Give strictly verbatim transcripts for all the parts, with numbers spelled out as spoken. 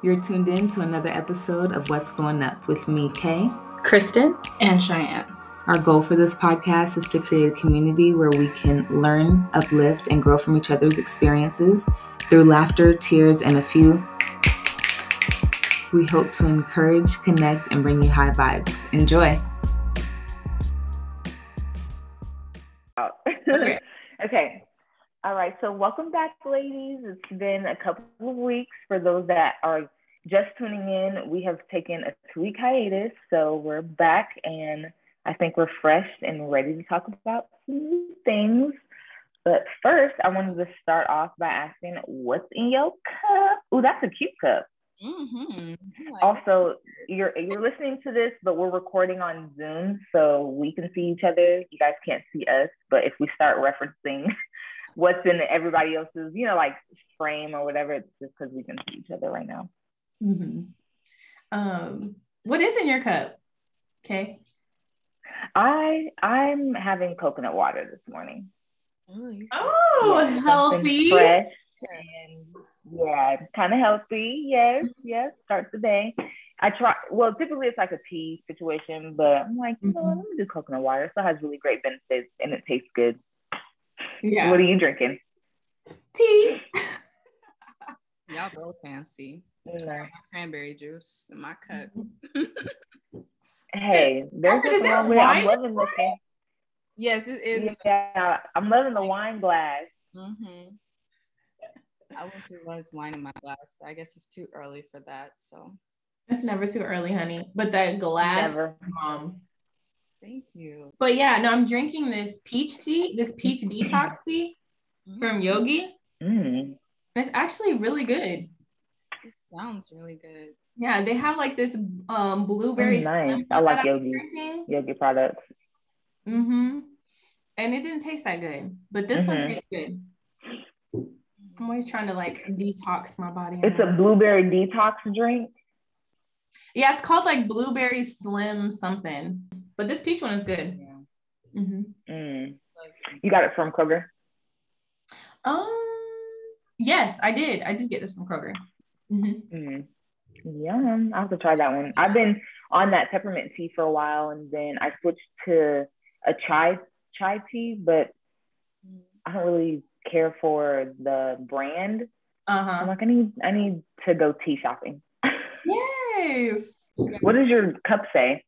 You're tuned in to another episode of What's Going Up with me, Kay, Kristen, and Cheyenne. Our goal for this podcast is to create a community where we can learn, uplift, and grow from each other's experiences through laughter, tears, and a few. We hope to encourage, connect, and bring you high vibes. Enjoy. Okay. okay. All right. So welcome back, ladies. It's been a couple of weeks. For those that are just tuning in, we have taken a two-week hiatus. So we're back, and I think we're fresh and ready to talk about some things. But first, I wanted to start off by asking, what's in your cup? Ooh, that's a cute cup. Mm-hmm. Like also, that. you're you're listening to this, but we're recording on Zoom, so we can see each other. You guys can't see us, but if we start referencing what's in everybody else's, you know, like frame or whatever, it's just because we can see each other right now. Mm-hmm. Um, what is in your cup? Okay, I I'm having coconut water this morning. Oh, oh yeah, healthy. Fresh and yeah, kind of healthy. Yes, yes. Start the day. I try. Well, typically it's like a tea situation, but I'm like, you know what? Let me do coconut water. It still has really great benefits, and it tastes good. Yeah. What are you drinking? Tea. Y'all both fancy. Yeah. I have cranberry juice in my cup. Hey, there's nothing wrong with it. I'm loving this. Yes, it is. Yeah, I'm loving the wine glass. Mm-hmm. I wish there was wine in my glass, but I guess it's too early for that. So it's never too early, honey. But that glass, um, thank you. But yeah, no, I'm drinking this peach tea, this peach detox tea mm-hmm. from Yogi. Mm-hmm. It's actually really good. It sounds really good. Yeah, they have like this um blueberry. Oh, nice. I like Yogi. Yogi products. Mm-hmm. And it didn't taste that good, but this mm-hmm. one tastes good. I'm always trying to like detox my body. It's a blueberry detox drink. Yeah, it's called like blueberry slim something, but this peach one is good. Yeah. Mm-hmm. Mm. You got it from Kroger? Um, yes, I did. I did get this from Kroger. Mm-hmm. Mm. Yum. I'll have to try that one. I've been on that peppermint tea for a while, and then I switched to a chai chai tea, but I don't really care for the brand. Uh-huh. I'm like, I need I need to go tea shopping. Yes. What does your cup say?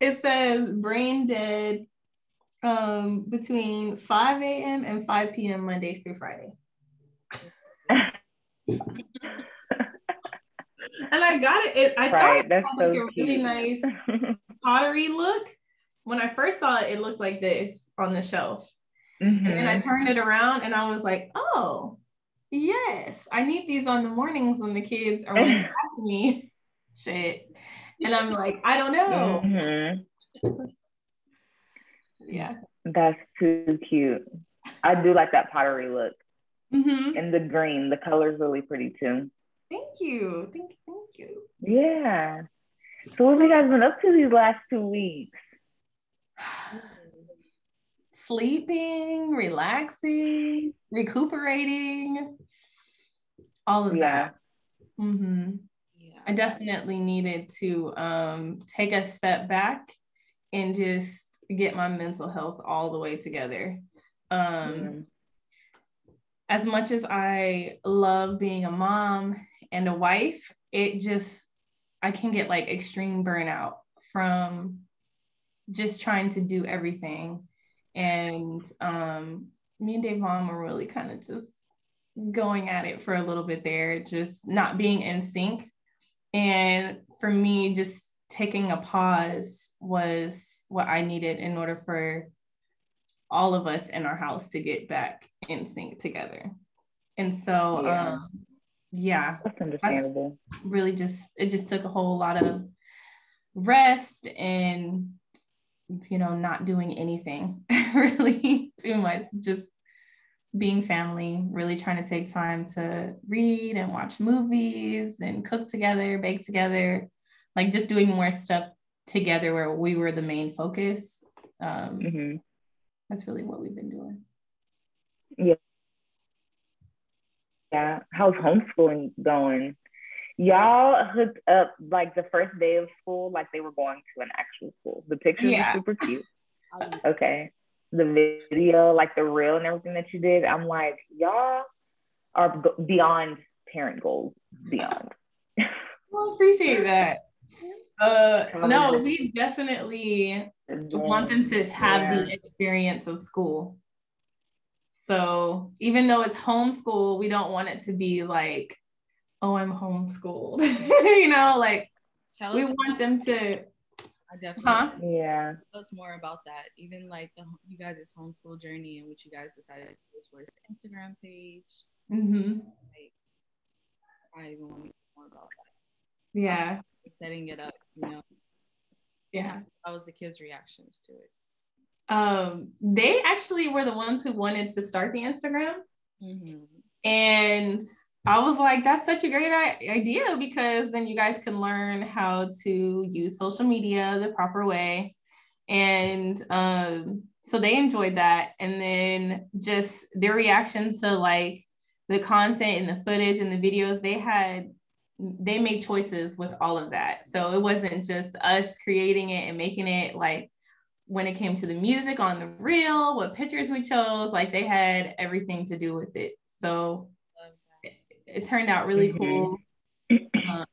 It says brain dead um between five a.m. and five p.m. Mondays through Friday. And I got it. it I right, thought it was so like a cute. Really nice pottery look. When I first saw it, it looked like this on the shelf. Mm-hmm. And then I turned it around and I was like, oh, yes, I need these on the mornings when the kids are wanting to ask me shit. And I'm like, I don't know. Mm-hmm. Yeah. That's too cute. I do like that pottery look. Mm-hmm. And the green, the color is really pretty too. Thank you. Thank you. Thank you. Yeah. So what have you guys been up to these last two weeks? Sleeping, relaxing, recuperating, all of yeah. that. Mm-hmm. Yeah. I definitely needed to um, take a step back and just get my mental health all the way together. Um, mm-hmm. As much as I love being a mom and a wife, it just, I can get like extreme burnout from just trying to do everything. And um, me and Dave Mom were really kind of just going at it for a little bit there, just not being in sync. And for me, just taking a pause was what I needed in order for all of us in our house to get back in sync together. And so, yeah, um, yeah that's understandable. That's really just, it just took a whole lot of rest and you know, not doing anything really too much, just being family, really trying to take time to read and watch movies and cook together, bake together, like just doing more stuff together where we were the main focus. Um, mm-hmm. That's really what we've been doing. Yeah. Yeah, how's homeschooling going? Y'all hooked up like the first day of school, like they were going to an actual school. The pictures yeah. were super cute. Okay. The video, like the reel and everything that you did, I'm like, y'all are beyond parent goals, beyond. Well, appreciate that. Uh, no, we definitely want them to have yeah. the experience of school. So even though it's homeschool, we don't want it to be like, oh, I'm homeschooled. You know, like Tell we us want them to. I definitely. Huh? Yeah. Tell us more about that. Even like the you guys' homeschool journey and what you guys decided to do as far as the Instagram page. Mm-hmm. Like, I even want to hear more about that. Yeah. Um, setting it up, you know. Yeah. How was the kids' reactions to it? Um, they actually were the ones who wanted to start the Instagram. Mm-hmm. And I was like, that's such a great idea, because then you guys can learn how to use social media the proper way. And um, so they enjoyed that. And then just their reaction to like the content and the footage and the videos they had, they made choices with all of that. So it wasn't just us creating it and making it like, when it came to the music on the reel, what pictures we chose, like they had everything to do with it. So it, it turned out really mm-hmm. cool. Um,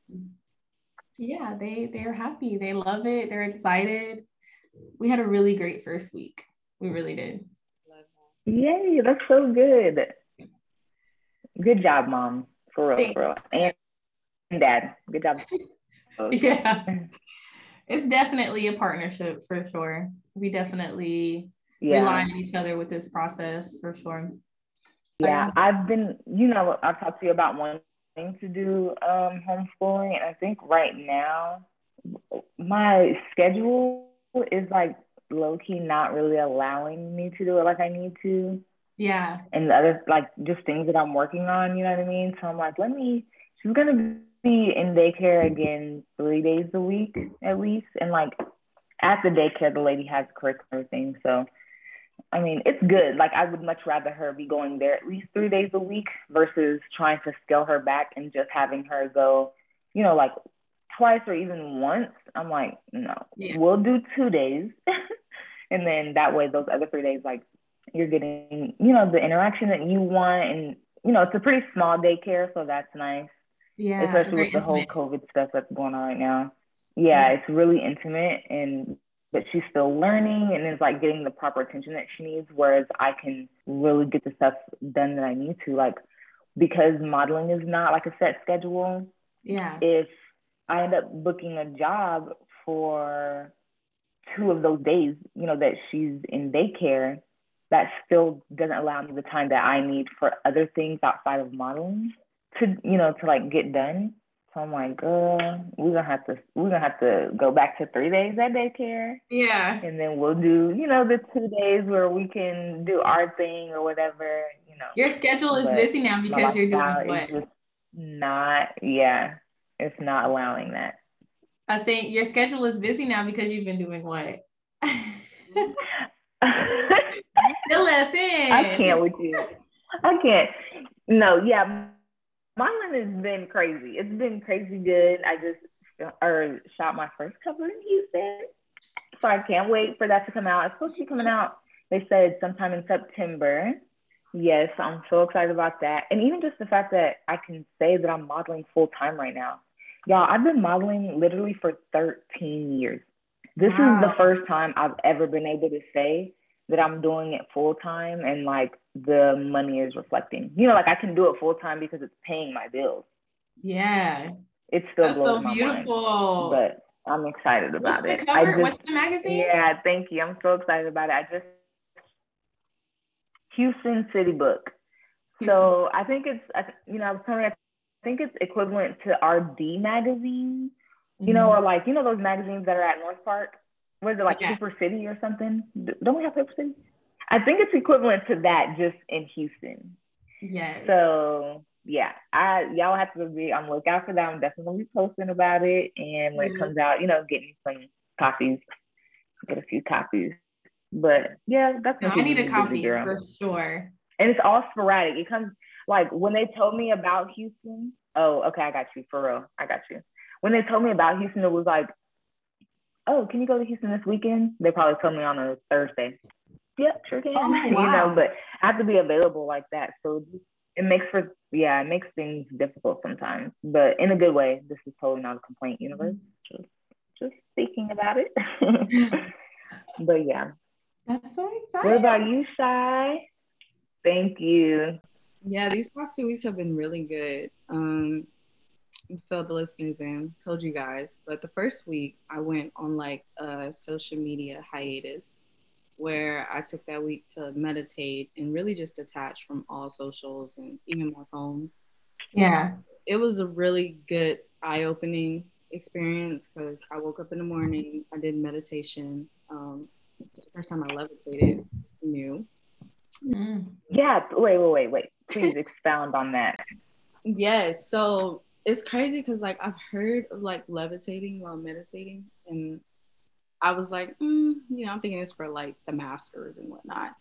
yeah, they, they're happy. They love it. They're excited. We had a really great first week. We really did. Yay, that's so good. Good job, Mom. For real, Thanks. for real. And, and Dad, good job. Yeah. It's definitely a partnership for sure. We definitely yeah. rely on each other with this process for sure. Yeah, I've been, you know, I've talked to you about one thing to do um, homeschooling. And I think right now, my schedule is like low-key not really allowing me to do it like I need to. Yeah. And the other, like just things that I'm working on, you know what I mean? So I'm like, let me, she's going to be in daycare again three days a week at least, and like at the daycare the lady has curriculum thing, so I mean it's good. Like I would much rather her be going there at least three days a week versus trying to scale her back and just having her go, you know, like twice or even once. I'm like, no, yeah. we'll do two days. And then that way those other three days, like you're getting, you know, the interaction that you want. And you know, it's a pretty small daycare, so that's nice. Yeah, especially with the whole COVID stuff that's going on right now. Yeah, yeah, it's really intimate, and but she's still learning and is like getting the proper attention that she needs, whereas I can really get the stuff done that I need to, like because modeling is not like a set schedule. Yeah. If I end up booking a job for two of those days, you know, that she's in daycare, that still doesn't allow me the time that I need for other things outside of modeling to, you know, to like get done. So I'm like, girl, we're gonna have to we're gonna have to go back to three days at daycare. Yeah. And then we'll do, you know, the two days where we can do our thing or whatever, you know. Your schedule is but busy now because you're doing what? Just not, yeah, it's not allowing that. I was saying your schedule is busy now because you've been doing what? Fill us in. I can't with you. I can't. No, yeah. Modeling has been crazy. It's been crazy good. I just or shot my first cover in Houston, so I can't wait for that to come out. It's supposed to be coming out, they said, sometime in September. Yes, I'm so excited about that. And even just the fact that I can say that I'm modeling full-time right now. Y'all, I've been modeling literally for thirteen years. This wow. is the first time I've ever been able to say that I'm doing it full-time and like the money is reflecting, you know, like I can do it full time because it's paying my bills. Yeah. It's still That's blows so my beautiful. Mind, but I'm excited about What's it. The cover? I just, What's the magazine? Yeah, thank you. I'm so excited about it. I just Houston CityBook. So I think it's, I th- you know, I was telling you, I think it's equivalent to our D magazine, you mm-hmm. know, or like, you know, those magazines that are at North Park, what is it, like yeah. Paper City or something? Don't we have Paper City? I think it's equivalent to that, just in Houston. Yes. So yeah, I y'all have to be on the lookout for that. I'm definitely posting about it, and when mm-hmm. it comes out, you know, get me some copies, get a few copies. But yeah, that's no, I need a copy for sure. And it's all sporadic. It comes, like, when they told me about Houston, oh, okay, I got you, for real. I got you. When they told me about Houston, it was like, oh, can you go to Houston this weekend? They probably told me on a Thursday. Yep, sure can. Oh, wow. You know, but I have to be available like that. So it makes for, yeah, it makes things difficult sometimes. But in a good way, this is totally not a complaint universe. Just, just thinking about it. But yeah. That's so exciting. What about you, Shy? Thank you. Yeah, these past two weeks have been really good. Um, filled the listeners in, told you guys. But the first week, I went on like a social media hiatus where I took that week to meditate and really just detach from all socials and even more home. Yeah. It was a really good eye-opening experience because I woke up in the morning, I did meditation. Um, it's the first time I levitated, it's new. Mm. Yeah, wait, wait, wait, wait. Please expound on that. Yes, so it's crazy because like I've heard of like levitating while meditating, and I was like, mm, you know, I'm thinking it's for like the masters and whatnot.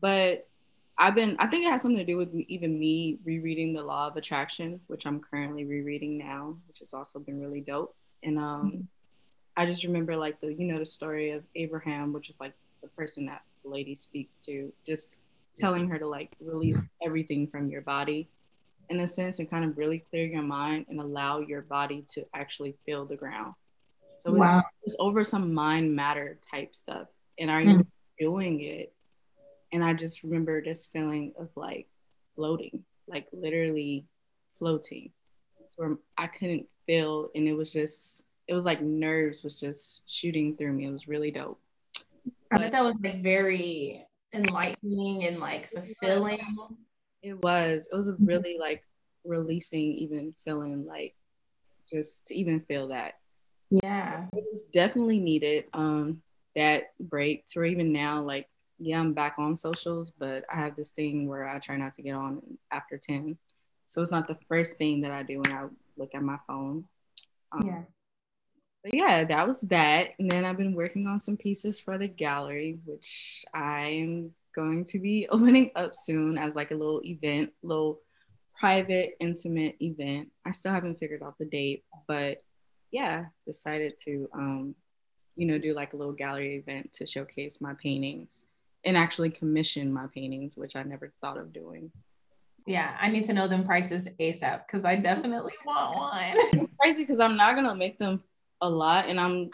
But I've been, I think it has something to do with me, even me rereading the Law of Attraction, which I'm currently rereading now, which has also been really dope. And um, mm-hmm. I just remember like the, you know, the story of Abraham, which is like the person that the lady speaks to, just telling her to like release everything from your body in a sense and kind of really clear your mind and allow your body to actually feel the ground. So wow. it's, it's over some mind matter type stuff. And I remember mm. doing it. And I just remember this feeling of like floating, like literally floating. So where I couldn't feel. And it was just, it was like nerves was just shooting through me. It was really dope. I bet that was like very enlightening and like fulfilling. It was. It was a really like releasing, even feeling like just to even feel that. Yeah. It was definitely needed, um, that break to even now, like, yeah, I'm back on socials, but I have this thing where I try not to get on after ten. So it's not the first thing that I do when I look at my phone. Um, yeah. But yeah, that was that. And then I've been working on some pieces for the gallery, which I'm going to be opening up soon as like a little event, little private, intimate event. I still haven't figured out the date, but yeah, decided to, um, you know, do like a little gallery event to showcase my paintings and actually commission my paintings, which I never thought of doing. Yeah, I need to know them prices ASAP because I definitely want one. It's crazy because I'm not going to make them a lot, and I'm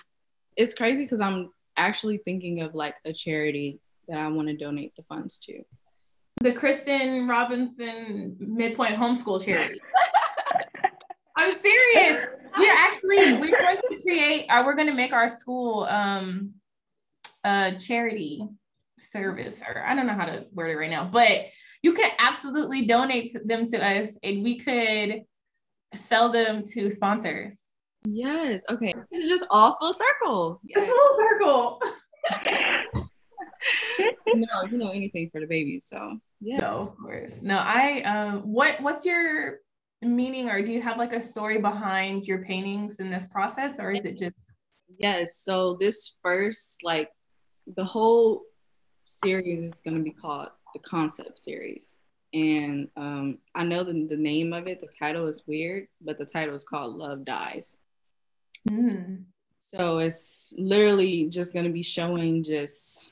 it's crazy because I'm actually thinking of like a charity that I want to donate the funds to, the Kristen Robinson Midpoint Homeschool Charity. I'm serious. We're actually we're going to create or we're going to make our school um a charity service, or I don't know how to word it right now, but you can absolutely donate them to us and we could sell them to sponsors. Yes. Okay. This is just all full circle. Yes. It's full circle. No, you know anything for the baby, so yeah. No, of course. No, I. Um. What What's your meaning, or do you have like a story behind your paintings in this process, or is it just? Yes. So this first, like, the whole series is going to be called the Concept Series, and um, I know the the name of it. The title is weird, but the title is called Love Dies. Mm. So it's literally just going to be showing just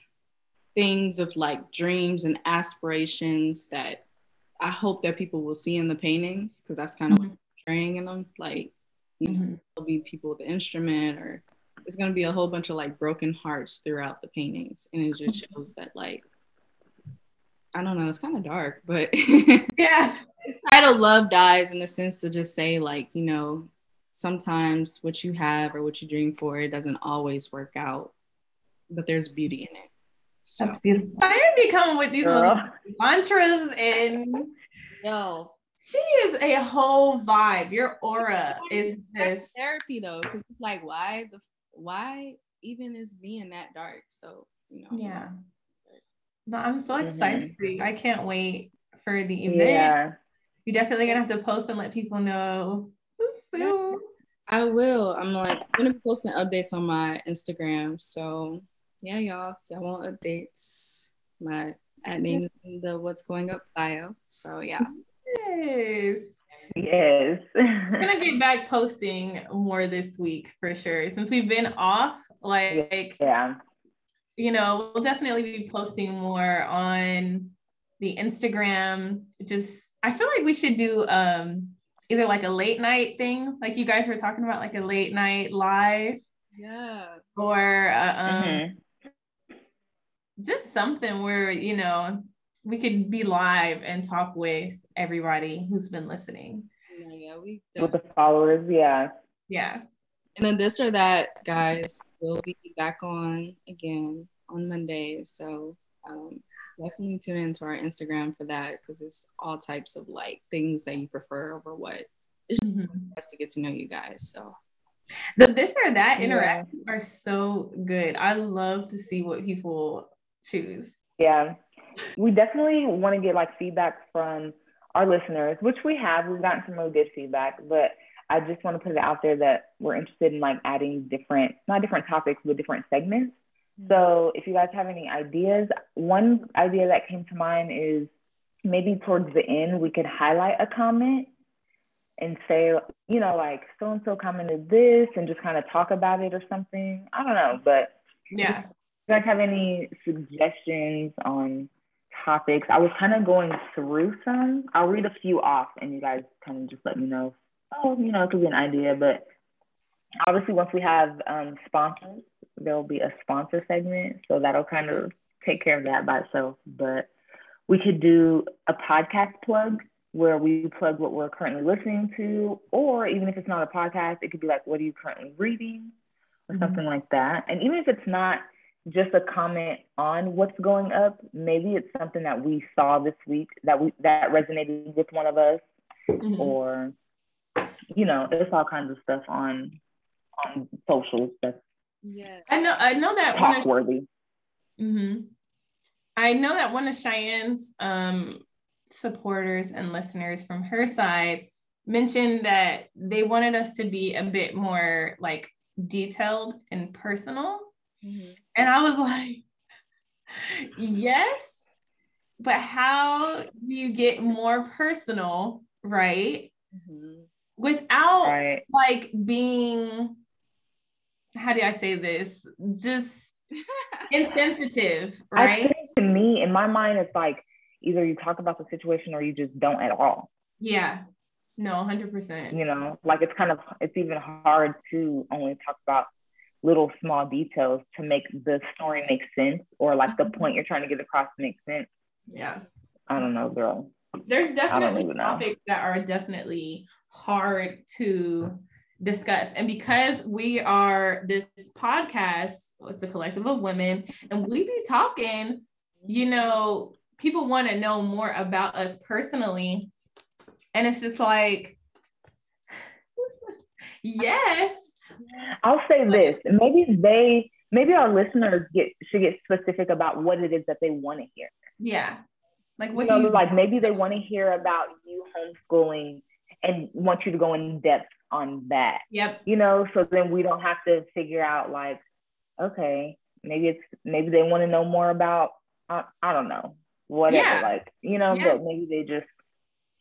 things of like dreams and aspirations that I hope that people will see in the paintings, because that's kind of mm-hmm. what I'm portraying in them. Like, you mm-hmm. know, there'll be people with the instrument, or it's going to be a whole bunch of like broken hearts throughout the paintings. And it just shows that, like, I don't know, it's kind of dark, but yeah, it's titled Love Dies in the sense to just say, like, you know, sometimes what you have or what you dream for, it doesn't always work out, but there's beauty in it. So. That's beautiful. I didn't be coming with these little mantras and no, she is a whole vibe. Your aura is just therapy though, because it's like why the why even is being that dark? So you know, yeah. No, I'm so excited for you. I can't wait for the event. Yeah. You're definitely gonna have to post and let people know soon. I will. I'm like I'm gonna be posting updates on my Instagram. So yeah, y'all, if y'all want updates, my at in the what's going up bio. So yeah. Yes. Yes. We're gonna get back posting more this week for sure. Since we've been off, like yeah, you know, we'll definitely be posting more on the Instagram. Just I feel like we should do um either like a late night thing, like you guys were talking about, like a late night live. Yeah. Or uh, um mm-hmm. just something where, you know, we could be live and talk with everybody who's been listening. Yeah, yeah, we with the followers, yeah. Yeah. And then This or That, guys, will be back on again on Monday. So um, definitely tune into our Instagram for that, because it's all types of like things that you prefer over what. It's just mm-hmm. best to get to know you guys. So the This or That interactions yeah. are so good. I love to see what people choose. Yeah. We definitely want to get like feedback from our listeners, which we have. We've gotten some really good feedback, but I just want to put it out there that we're interested in like adding different, not different topics, but different segments. Mm-hmm. So if you guys have any ideas, one idea that came to mind is maybe towards the end, we could highlight a comment and say, you know, like so-and-so commented this, and just kind of talk about it or something. I don't know, but yeah. If you guys have any suggestions on topics, I was kind of going through some. I'll read a few off and you guys kind of just let me know. Oh, you know, it could be an idea, but obviously once we have um, sponsors, there'll be a sponsor segment. So that'll kind of take care of that by itself. But we could do a podcast plug where we plug what we're currently listening to, or even if it's not a podcast, it could be like, what are you currently reading or mm-hmm. something like that. And even if it's not just a comment on what's going up, maybe it's something that we saw this week that we that resonated with one of us mm-hmm. or, you know, there's all kinds of stuff on on social stuff. Yeah, I know. I know that talk one worthy. Mm-hmm. I know that one of Cheyenne's um, supporters and listeners from her side mentioned that they wanted us to be a bit more like detailed and personal, mm-hmm. and I was like, yes, but how do you get more personal, right? Mm-hmm. Without right. like being, how do I say this? Just insensitive, right? I think to me, in my mind, it's like either you talk about the situation or you just don't at all. Yeah, no, one hundred percent. You know, like it's kind of, it's even hard to only talk about little small details to make the story make sense, or like the point you're trying to get across make sense. Yeah. I don't know, girl. There's definitely topics that are definitely hard to discuss. And because we are this podcast, it's a collective of women, and we be talking, you know, people want to know more about us personally. And it's just like, yes. I'll say this, maybe they, maybe our listeners get, should get specific about what it is that they want to hear. Yeah. Like what you know, do you like maybe they want to hear about you homeschooling and want you to go in depth on that. Yep. You know, so then we don't have to figure out like, okay, maybe it's maybe they want to know more about I, I don't know, whatever. Yeah. Like, you know, yeah. But maybe they just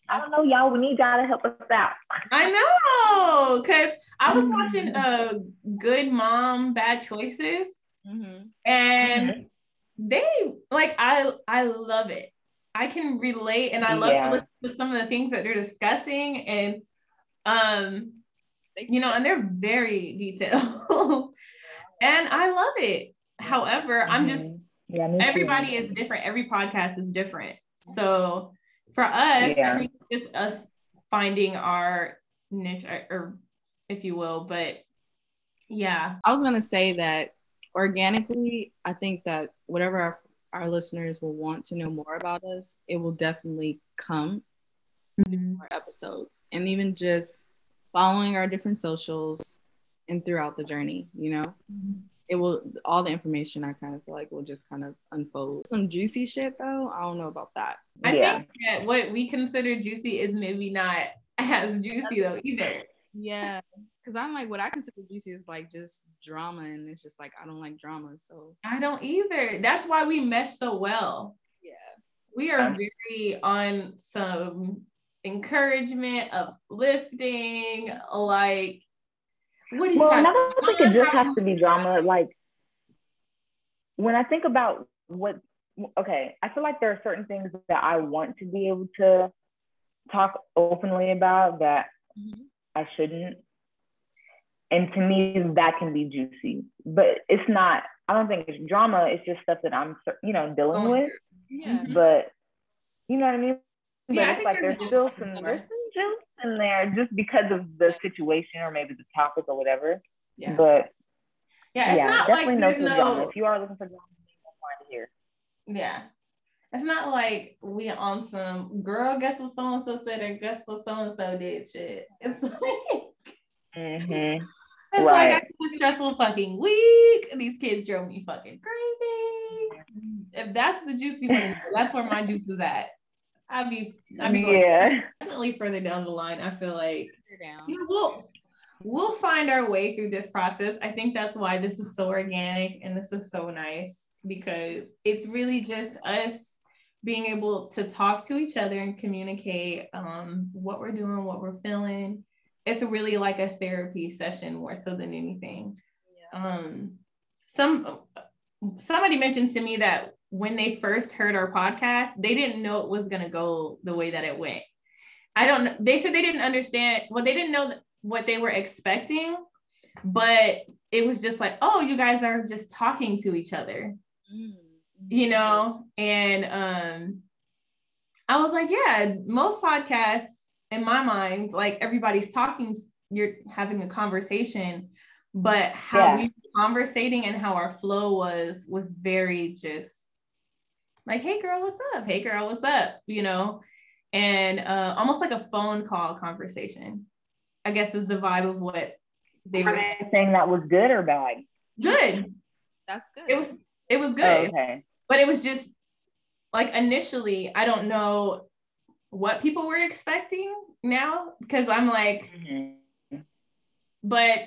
I don't know, y'all, we need y'all to help us out. I know, because I was mm-hmm. watching a uh, Good Mom, Bad Choices, mm-hmm. and mm-hmm. they like I I love it. I can relate, and I love yeah. to listen to some of the things that they're discussing, and um you know, and they're very detailed and I love it. However, mm-hmm. I'm just yeah, everybody is different, every podcast is different, so for us yeah. I think it's just us finding our niche, or, or if you will. But yeah, I was gonna say that organically I think that whatever our our listeners will want to know more about us, it will definitely come mm-hmm. in more episodes, and even just following our different socials and throughout the journey, you know, mm-hmm. it will, all the information I kind of feel like will just kind of unfold. Some juicy shit though, I don't know about that. I yeah. think that what we consider juicy is maybe not as juicy though either. Yeah. Cause I'm like, what I consider juicy is like just drama, and it's just like I don't like drama, so I don't either. That's why we mesh so well. Yeah. We are very on some encouragement, uplifting, like, what do you well, and I don't think it just has to be drama. Like, when I think about what, okay, I feel like there are certain things that I want to be able to talk openly about that mm-hmm. I shouldn't. And to me, that can be juicy, but it's not, I don't think it's drama. It's just stuff that I'm, you know, dealing oh, with, yeah. but you know what I mean? But yeah, it's like, there's, there's still some, there's some juice in there just because of the situation or maybe the topic or whatever. Yeah. But yeah, it's yeah, not definitely like, no, no drama. If you are looking for drama, you'll find it here. Yeah. It's not like we on some girl, guess what so-and-so said or guess what so-and-so did shit. It's like, mm-hmm. It's right. Like, I had a stressful fucking week. These kids drove me fucking crazy. If that's the juice you want to know, that's where my juice is at. I'd be, I'd be yeah. going definitely further down the line. I feel like you know, we'll, we'll find our way through this process. I think that's why this is so organic and this is so nice, because it's really just us being able to talk to each other and communicate um, what we're doing, what we're feeling. It's really like a therapy session more so than anything. Yeah. Um, some somebody mentioned to me that when they first heard our podcast, they didn't know it was going to go the way that it went. I don't know. They said they didn't understand. Well, they didn't know what they were expecting, but it was just like, oh, you guys are just talking to each other, mm-hmm. you know? And um, I was like, yeah, most podcasts, in my mind, like everybody's talking, you're having a conversation, but how yeah. we were conversating and how our flow was, was very just like, hey girl, what's up? Hey girl, what's up? You know? And uh, almost like a phone call conversation, I guess is the vibe of what they were saying. Saying that was good or bad? Good. That's good. It was, it was good. Oh, okay. But it was just like, initially, I don't know what people were expecting now, because I'm like, mm-hmm. but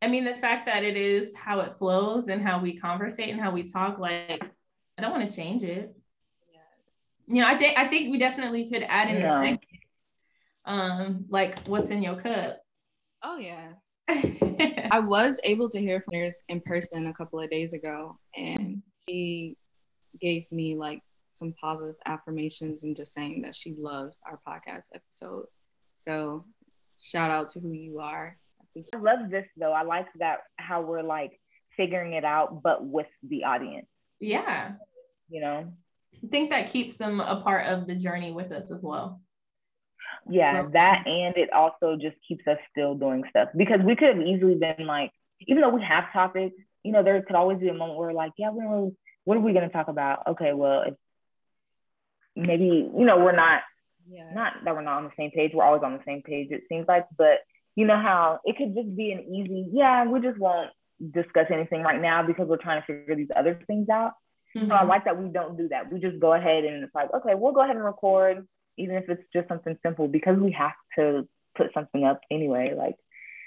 I mean, the fact that it is how it flows and how we conversate and how we talk, like, I don't want to change it. Yeah. You know, I think, I think we definitely could add in yeah. the second, um, like what's in your cup. Oh yeah. I was able to hear from her in person a couple of days ago, and she gave me like some positive affirmations and just saying that she loved our podcast episode. So shout out to who you are. I, think- I love this though. I like that, how we're like figuring it out, but with the audience. Yeah. You know, I think that keeps them a part of the journey with us as well. Yeah, that, and it also just keeps us still doing stuff, because we could have easily been like, even though we have topics, you know, there could always be a moment where we're like, yeah, we're really, what are we going to talk about? Okay, well, if maybe, you know, we're not, yeah. not that we're not on the same page. We're always on the same page, it seems like, but you know how it could just be an easy, yeah, we just won't discuss anything right now because we're trying to figure these other things out. Mm-hmm. So I like that we don't do that. We just go ahead and it's like, okay, we'll go ahead and record, even if it's just something simple, because we have to put something up anyway. Like,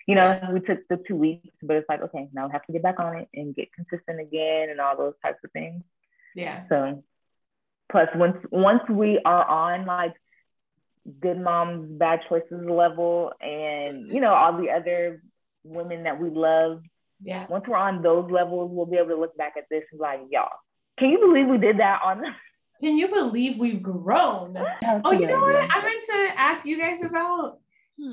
you know, we took the two weeks, but it's like, okay, now we have to get back on it and get consistent again and all those types of things. Yeah. So, plus once once we are on like Good Moms, Bad Choices level, and you know, all the other women that we love. Yeah. Once we're on those levels, we'll be able to look back at this and be like, y'all, can you believe we did that on? Can you believe we've grown? Oh, you know what? I meant to ask you guys about.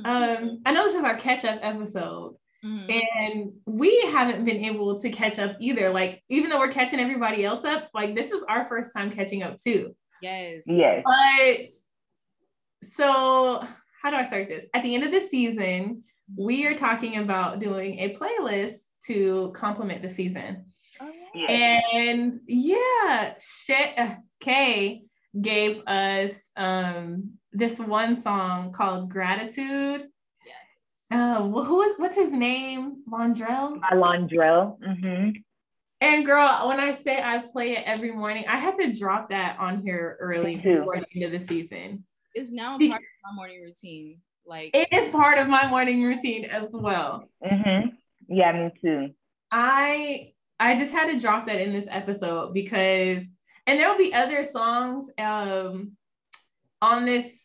Um, I know this is our catch-up episode, mm-hmm. and we haven't been able to catch up either. Like, even though we're catching everybody else up, like this is our first time catching up too. Yes. Yes. But so, how do I start this? At the end of the season, we are talking about doing a playlist to complement the season. Oh, yes. And yeah, shit. Kay gave us um. this one song called Gratitude. Yes. Oh, uh, who was, what's his name? Londrelle? By Londrelle. Mm-hmm. And girl, when I say I play it every morning, I had to drop that on here early before the end of the season. It's now part of my morning routine. Like, it is part of my morning routine as well. Mm-hmm. Yeah, me too. I, I just had to drop that in this episode because, And there will be other songs um, on this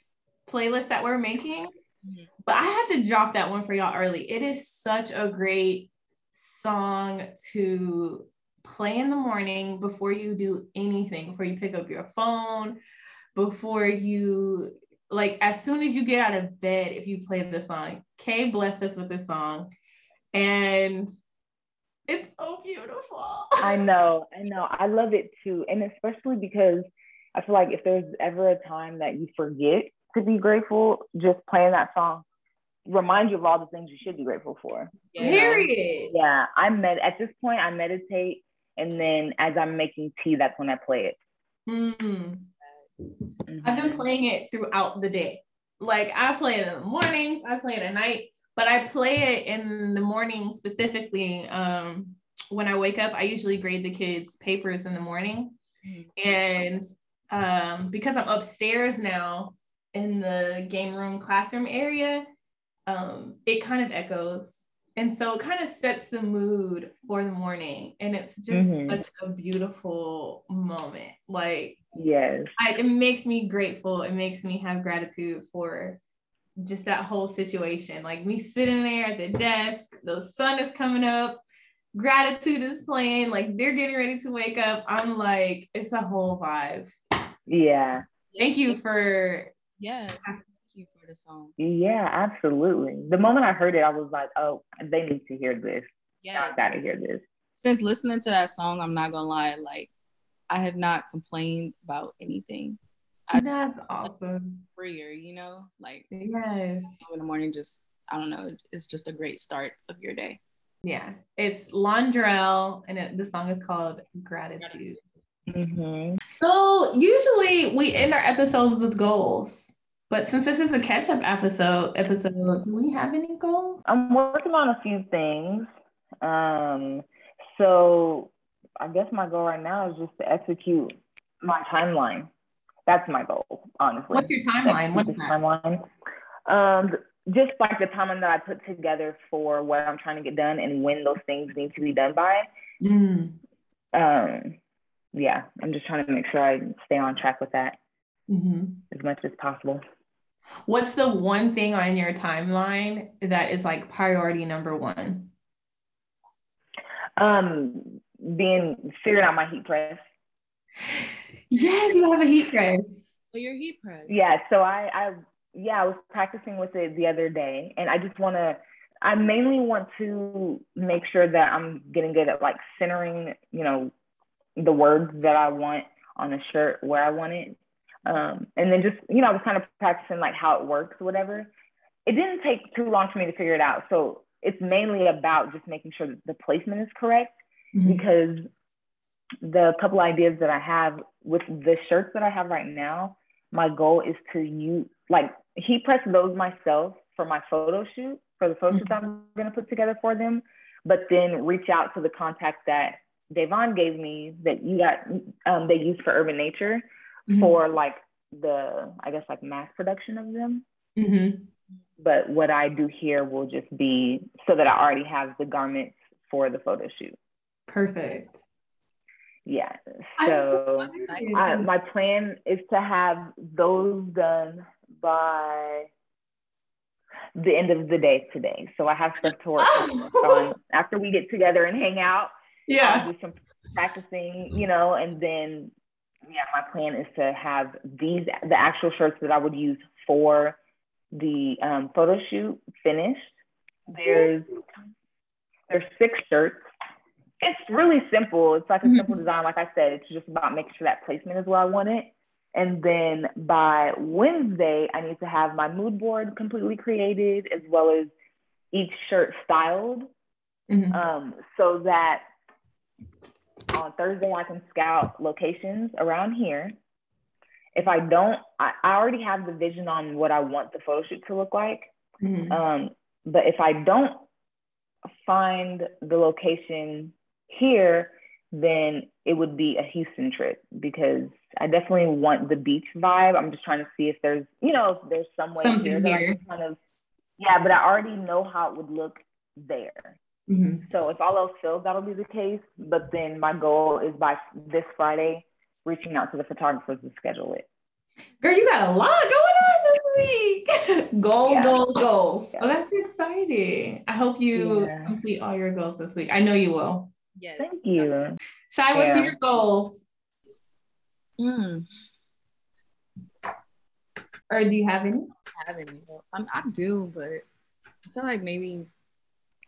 playlist that we're making, but I had to drop that one for y'all early. It is such a great song to play in the morning before you do anything, before you pick up your phone, before you, like, as soon as you get out of bed, if you play this song. Kay blessed us with this song, and it's so beautiful. I know, I know. I love it too. And especially because I feel like if there's ever a time that you forget to be grateful, just playing that song reminds you of all the things you should be grateful for. Period. Yeah. I med- at this point, I meditate, and then as I'm making tea, that's when I play it. Mm-hmm. Mm-hmm. I've been playing it throughout the day. Like, I play it in the mornings, I play it at night, but I play it in the morning specifically. Um, when I wake up, I usually grade the kids' papers in the morning. And um, because I'm upstairs now in the game room classroom area, um, it kind of echoes. And so it kind of sets the mood for the morning. And it's just mm-hmm. such a beautiful moment. Like, yes, I, it makes me grateful. It makes me have gratitude for just that whole situation. Like, me sitting there at the desk, the sun is coming up, gratitude is playing, like, they're getting ready to wake up. I'm like, it's a whole vibe. Yeah. Thank you for... Yeah. Thank you for the song. Yeah, absolutely. The moment I heard it, I was like, oh, they need to hear this. Yeah. I gotta hear this. Since listening to that song, I'm not gonna lie, like, I have not complained about anything. I that's awesome. Freer, you know, like, yes, in the morning, just, I don't know, it's just a great start of your day. Yeah, it's Londrelle, and it, the song is called Gratitude. Mm-hmm. So usually we end our episodes with goals, but since this is a catch-up episode, episode, do we have any goals? I'm working on a few things. Um, so I guess my goal right now is just to execute my timeline. That's my goal, honestly. What's your timeline? What's your timeline? Um, just like the timeline that I put together for what I'm trying to get done and when those things need to be done by. Mm. Um, yeah, I'm just trying to make sure I stay on track with that mm-hmm. as much as possible. What's the one thing on your timeline that is like priority number one? Um, being figuring out my heat press. Yes, you have a heat press. Well, your heat press. Yeah, so I, I, yeah, I was practicing with it the other day, and I just want to, I mainly want to make sure that I'm getting good at, like, centering, you know, the words that I want on a shirt where I want it. Um, and then just, you know, I was kind of practicing, like, how it works or whatever. It didn't take too long for me to figure it out. So it's mainly about just making sure that the placement is correct mm-hmm. because the couple ideas that I have with the shirts that I have right now, my goal is to use, like, heat press those myself for my photo shoot, for the photo shoot mm-hmm. I'm going to put together for them, but then reach out to the contact that Devon gave me that you got, um, they used for Urban Nature mm-hmm. for, like, the, I guess, like, mass production of them. Mm-hmm. But what I do here will just be so that I already have the garments for the photo shoot. Perfect. Yeah, so, so I, my plan is to have those done by the end of the day today. So I have stuff to work on. Oh. So after we get together and hang out, yeah, I'll do some practicing, you know, and then, yeah, my plan is to have these, the actual shirts that I would use for the um, photo shoot finished. There's, there's six shirts. It's really simple. It's like a simple design. Like I said, it's just about making sure that placement is where I want it. And then by Wednesday, I need to have my mood board completely created, as well as each shirt styled. Mm-hmm. Um, so that on Thursday, I can scout locations around here. If I don't, I, I already have the vision on what I want the photo shoot to look like. Mm-hmm. Um, but if I don't find the location here, then it would be a Houston trip, because I definitely want the beach vibe. I'm just trying to see if there's, you know, if there's some way here, that here. I can kind of, yeah, but I already know how it would look there. Mm-hmm. So if all else fails, that'll be the case. But then my goal is by this Friday reaching out to the photographers to schedule it. Girl, you got a lot going on this week. Goal, yeah. goal, goals. Yeah. Oh, that's exciting. I hope you yeah. complete all your goals this week. I know you will. Yes. Thank you. Shai, yeah. what's your goals? Mm. Or do you have any? I have any. I'm, I do, but I feel like maybe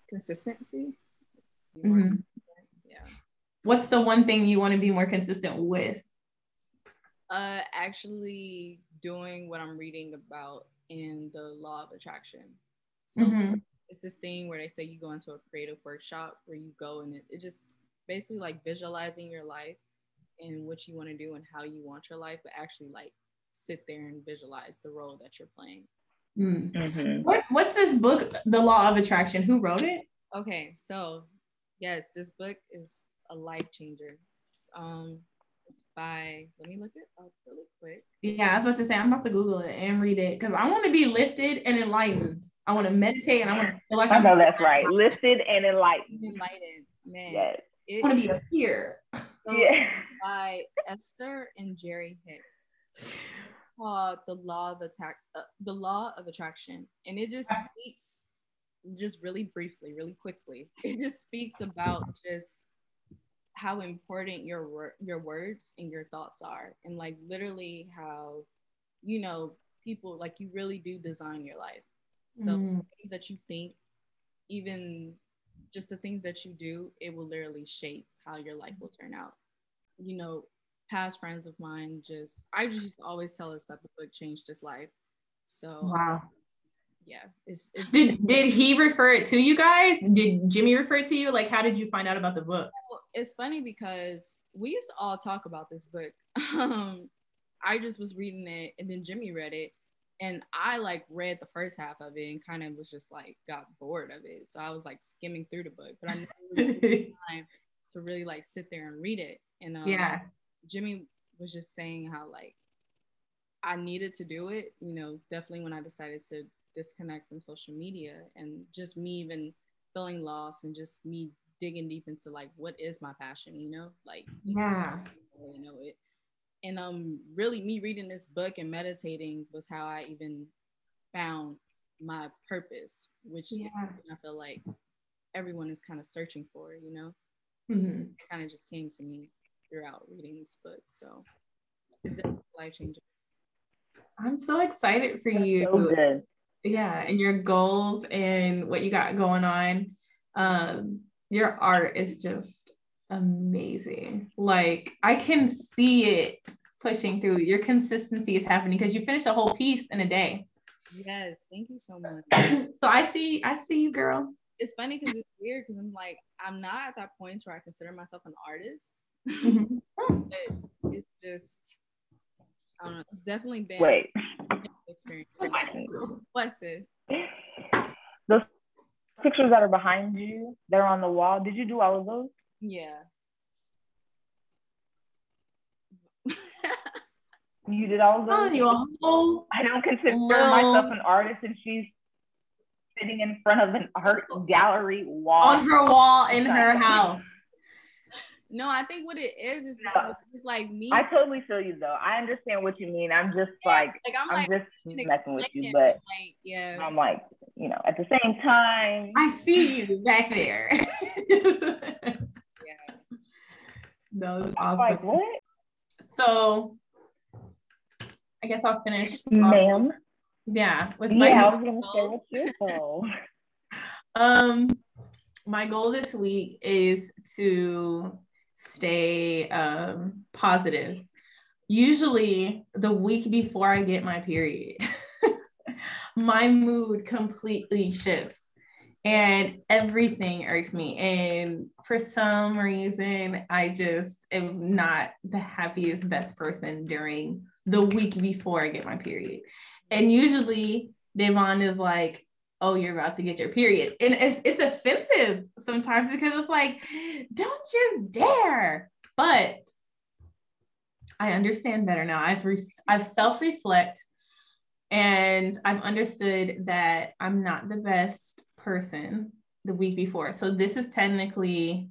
consistency. Mm-hmm. Yeah. What's the one thing you want to be more consistent with? Uh, actually doing what I'm reading about in the Law of Attraction. So mm-hmm. it's this thing where they say you go into a creative workshop where you go and it, it just basically like visualizing your life and what you want to do and how you want your life, but actually like sit there and visualize the role that you're playing. Mm-hmm. What What's this book, The Law of Attraction? Who wrote it? Okay, so yes, this book is a life changer. It's, um, it's by, let me look it up really quick. Yeah, I was about to say, I'm about to Google it and read it because I want to be lifted and enlightened. I want to meditate and I want to feel like I know I'm- that's right. Lifted and enlightened. Enlightened, man. Yes. It, I want to be a peer. So yeah. By Esther and Jerry Hicks. Called the law of attack uh, the law of attraction, and it just speaks just really briefly really quickly it just speaks about just how important your wor- your words and your thoughts are, and like literally how, you know, people like you really do design your life. So mm. things that you think, even just the things that you do, it will literally shape how your life will turn out. You know, past friends of mine just I just used to always tell us that the book changed his life. So wow. Yeah. It's, it's did, did he refer it to you guys? Did Jimmy refer it to you? Like, how did you find out about the book? Well, it's funny because we used to all talk about this book. Um, I just was reading it and then Jimmy read it and I like read the first half of it and kind of was just like got bored of it. So I was like skimming through the book, but I never really had time to really like sit there and read it. And um, yeah. Jimmy was just saying how like I needed to do it, you know, definitely when I decided to disconnect from social media and just me even feeling lost and just me digging deep into like what is my passion, you know, like yeah, I really know it. And um, really me reading this book and meditating was how I even found my purpose, which yeah. I feel like everyone is kind of searching for, you know, mm-hmm. It kind of just came to me throughout reading this book. So it's definitely life changing. I'm so excited for That's you. So good. Yeah, and your goals and what you got going on. Um, your art is just amazing. Like I can see it pushing through. Your consistency is happening because you finished a whole piece in a day. Yes, thank you so much. So I see, I see you, girl. It's funny because it's weird because I'm like, I'm not at that point where I consider myself an artist. It, it's just I don't know, it's definitely been Wait. an experience. What's this? Those pictures that are behind you, they're on the wall. Did you do all of those? Yeah. You did all of those? You a whole I don't consider long... myself an artist, and she's sitting in front of an art gallery wall. On her wall in her house. No, I think what it is is no. it's like me. I totally feel you though. I understand what you mean. I'm just yeah, like, like I'm, I'm like, just messing with you, but like, yeah. I'm like, you know, at the same time. I see you back there. Yeah. No, it's awesome. Like what? So, I guess I'll finish, ma'am. Um, yeah, with my yeah, I was gonna say what's your goal. Um, my goal this week is to stay um, positive. Usually the week before I get my period, my mood completely shifts and everything irks me. And for some reason, I just am not the happiest, best person during the week before I get my period. And usually Devon is like, oh, you're about to get your period. And it's offensive sometimes because it's like, don't you dare. But I understand better now. I've re- I've self-reflect and I've understood that I'm not the best person the week before. So this is technically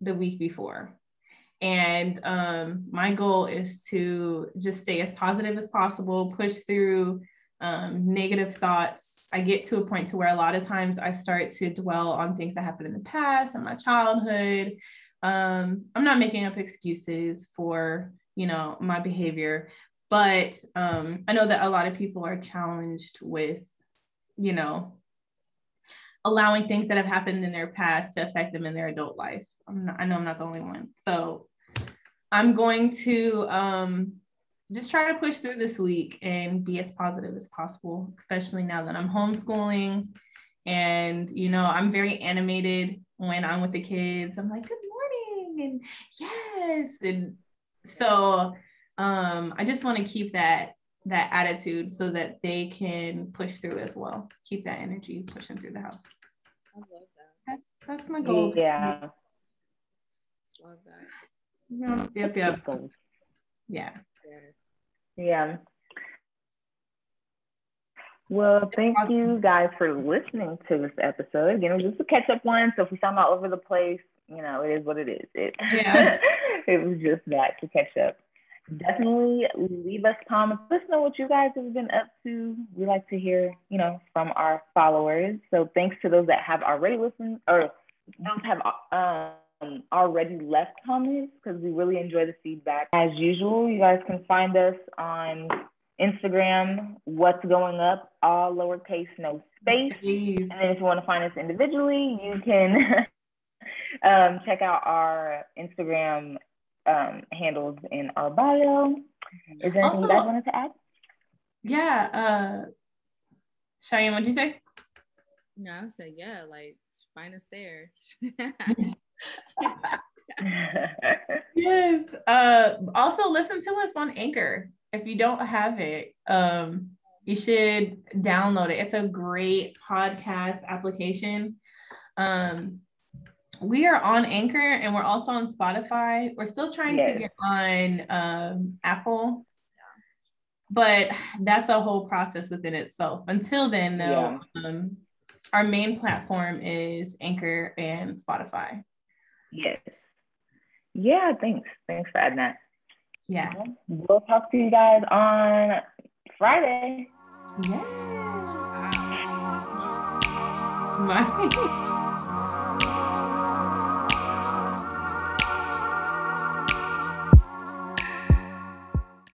the week before. And um, my goal is to just stay as positive as possible, push through um, negative thoughts. I get to a point to where a lot of times I start to dwell on things that happened in the past and my childhood. Um, I'm not making up excuses for, you know, my behavior, but um, I know that a lot of people are challenged with, you know, allowing things that have happened in their past to affect them in their adult life. I'm not, I know I'm not the only one. So I'm going to um, just try to push through this week and be as positive as possible, especially now that I'm homeschooling. And, you know, I'm very animated when I'm with the kids. I'm like, good morning. And yes. And so um, I just want to keep that, that attitude so that they can push through as well. Keep that energy pushing through the house. I love that. That's, that's my goal. Yeah. Love that. Yeah. Yep, yep. Yeah. Yeah. Well, thank you guys for listening to this episode. You know, just a catch up one. So if we sound all over the place, you know, it is what it is. It, yeah. It was just that, to catch up. Definitely leave us comments. Let us know what you guys have been up to. We like to hear, you know, from our followers. So thanks to those that have already listened, or those have um, already left comments, because we really enjoy the feedback. As usual, you guys can find us on Instagram, what's going up, all lowercase, no space. Jeez. And then if you want to find us individually, you can um, check out our Instagram um handles in our bio. Is there anything also, that I wanted to add? Yeah. Uh Cheyenne, what'd you say? No, I said yeah, like find us there. Yes. Uh also listen to us on Anchor. If you don't have it, um you should download it. It's a great podcast application. Um We are on Anchor, and we're also on Spotify. We're still trying yes. to get on um, Apple, but that's a whole process within itself. Until then, though, yeah. um, our main platform is Anchor and Spotify. Yes. Yeah, thanks. Thanks for adding that. Yeah. We'll talk to you guys on Friday. Yes. Bye.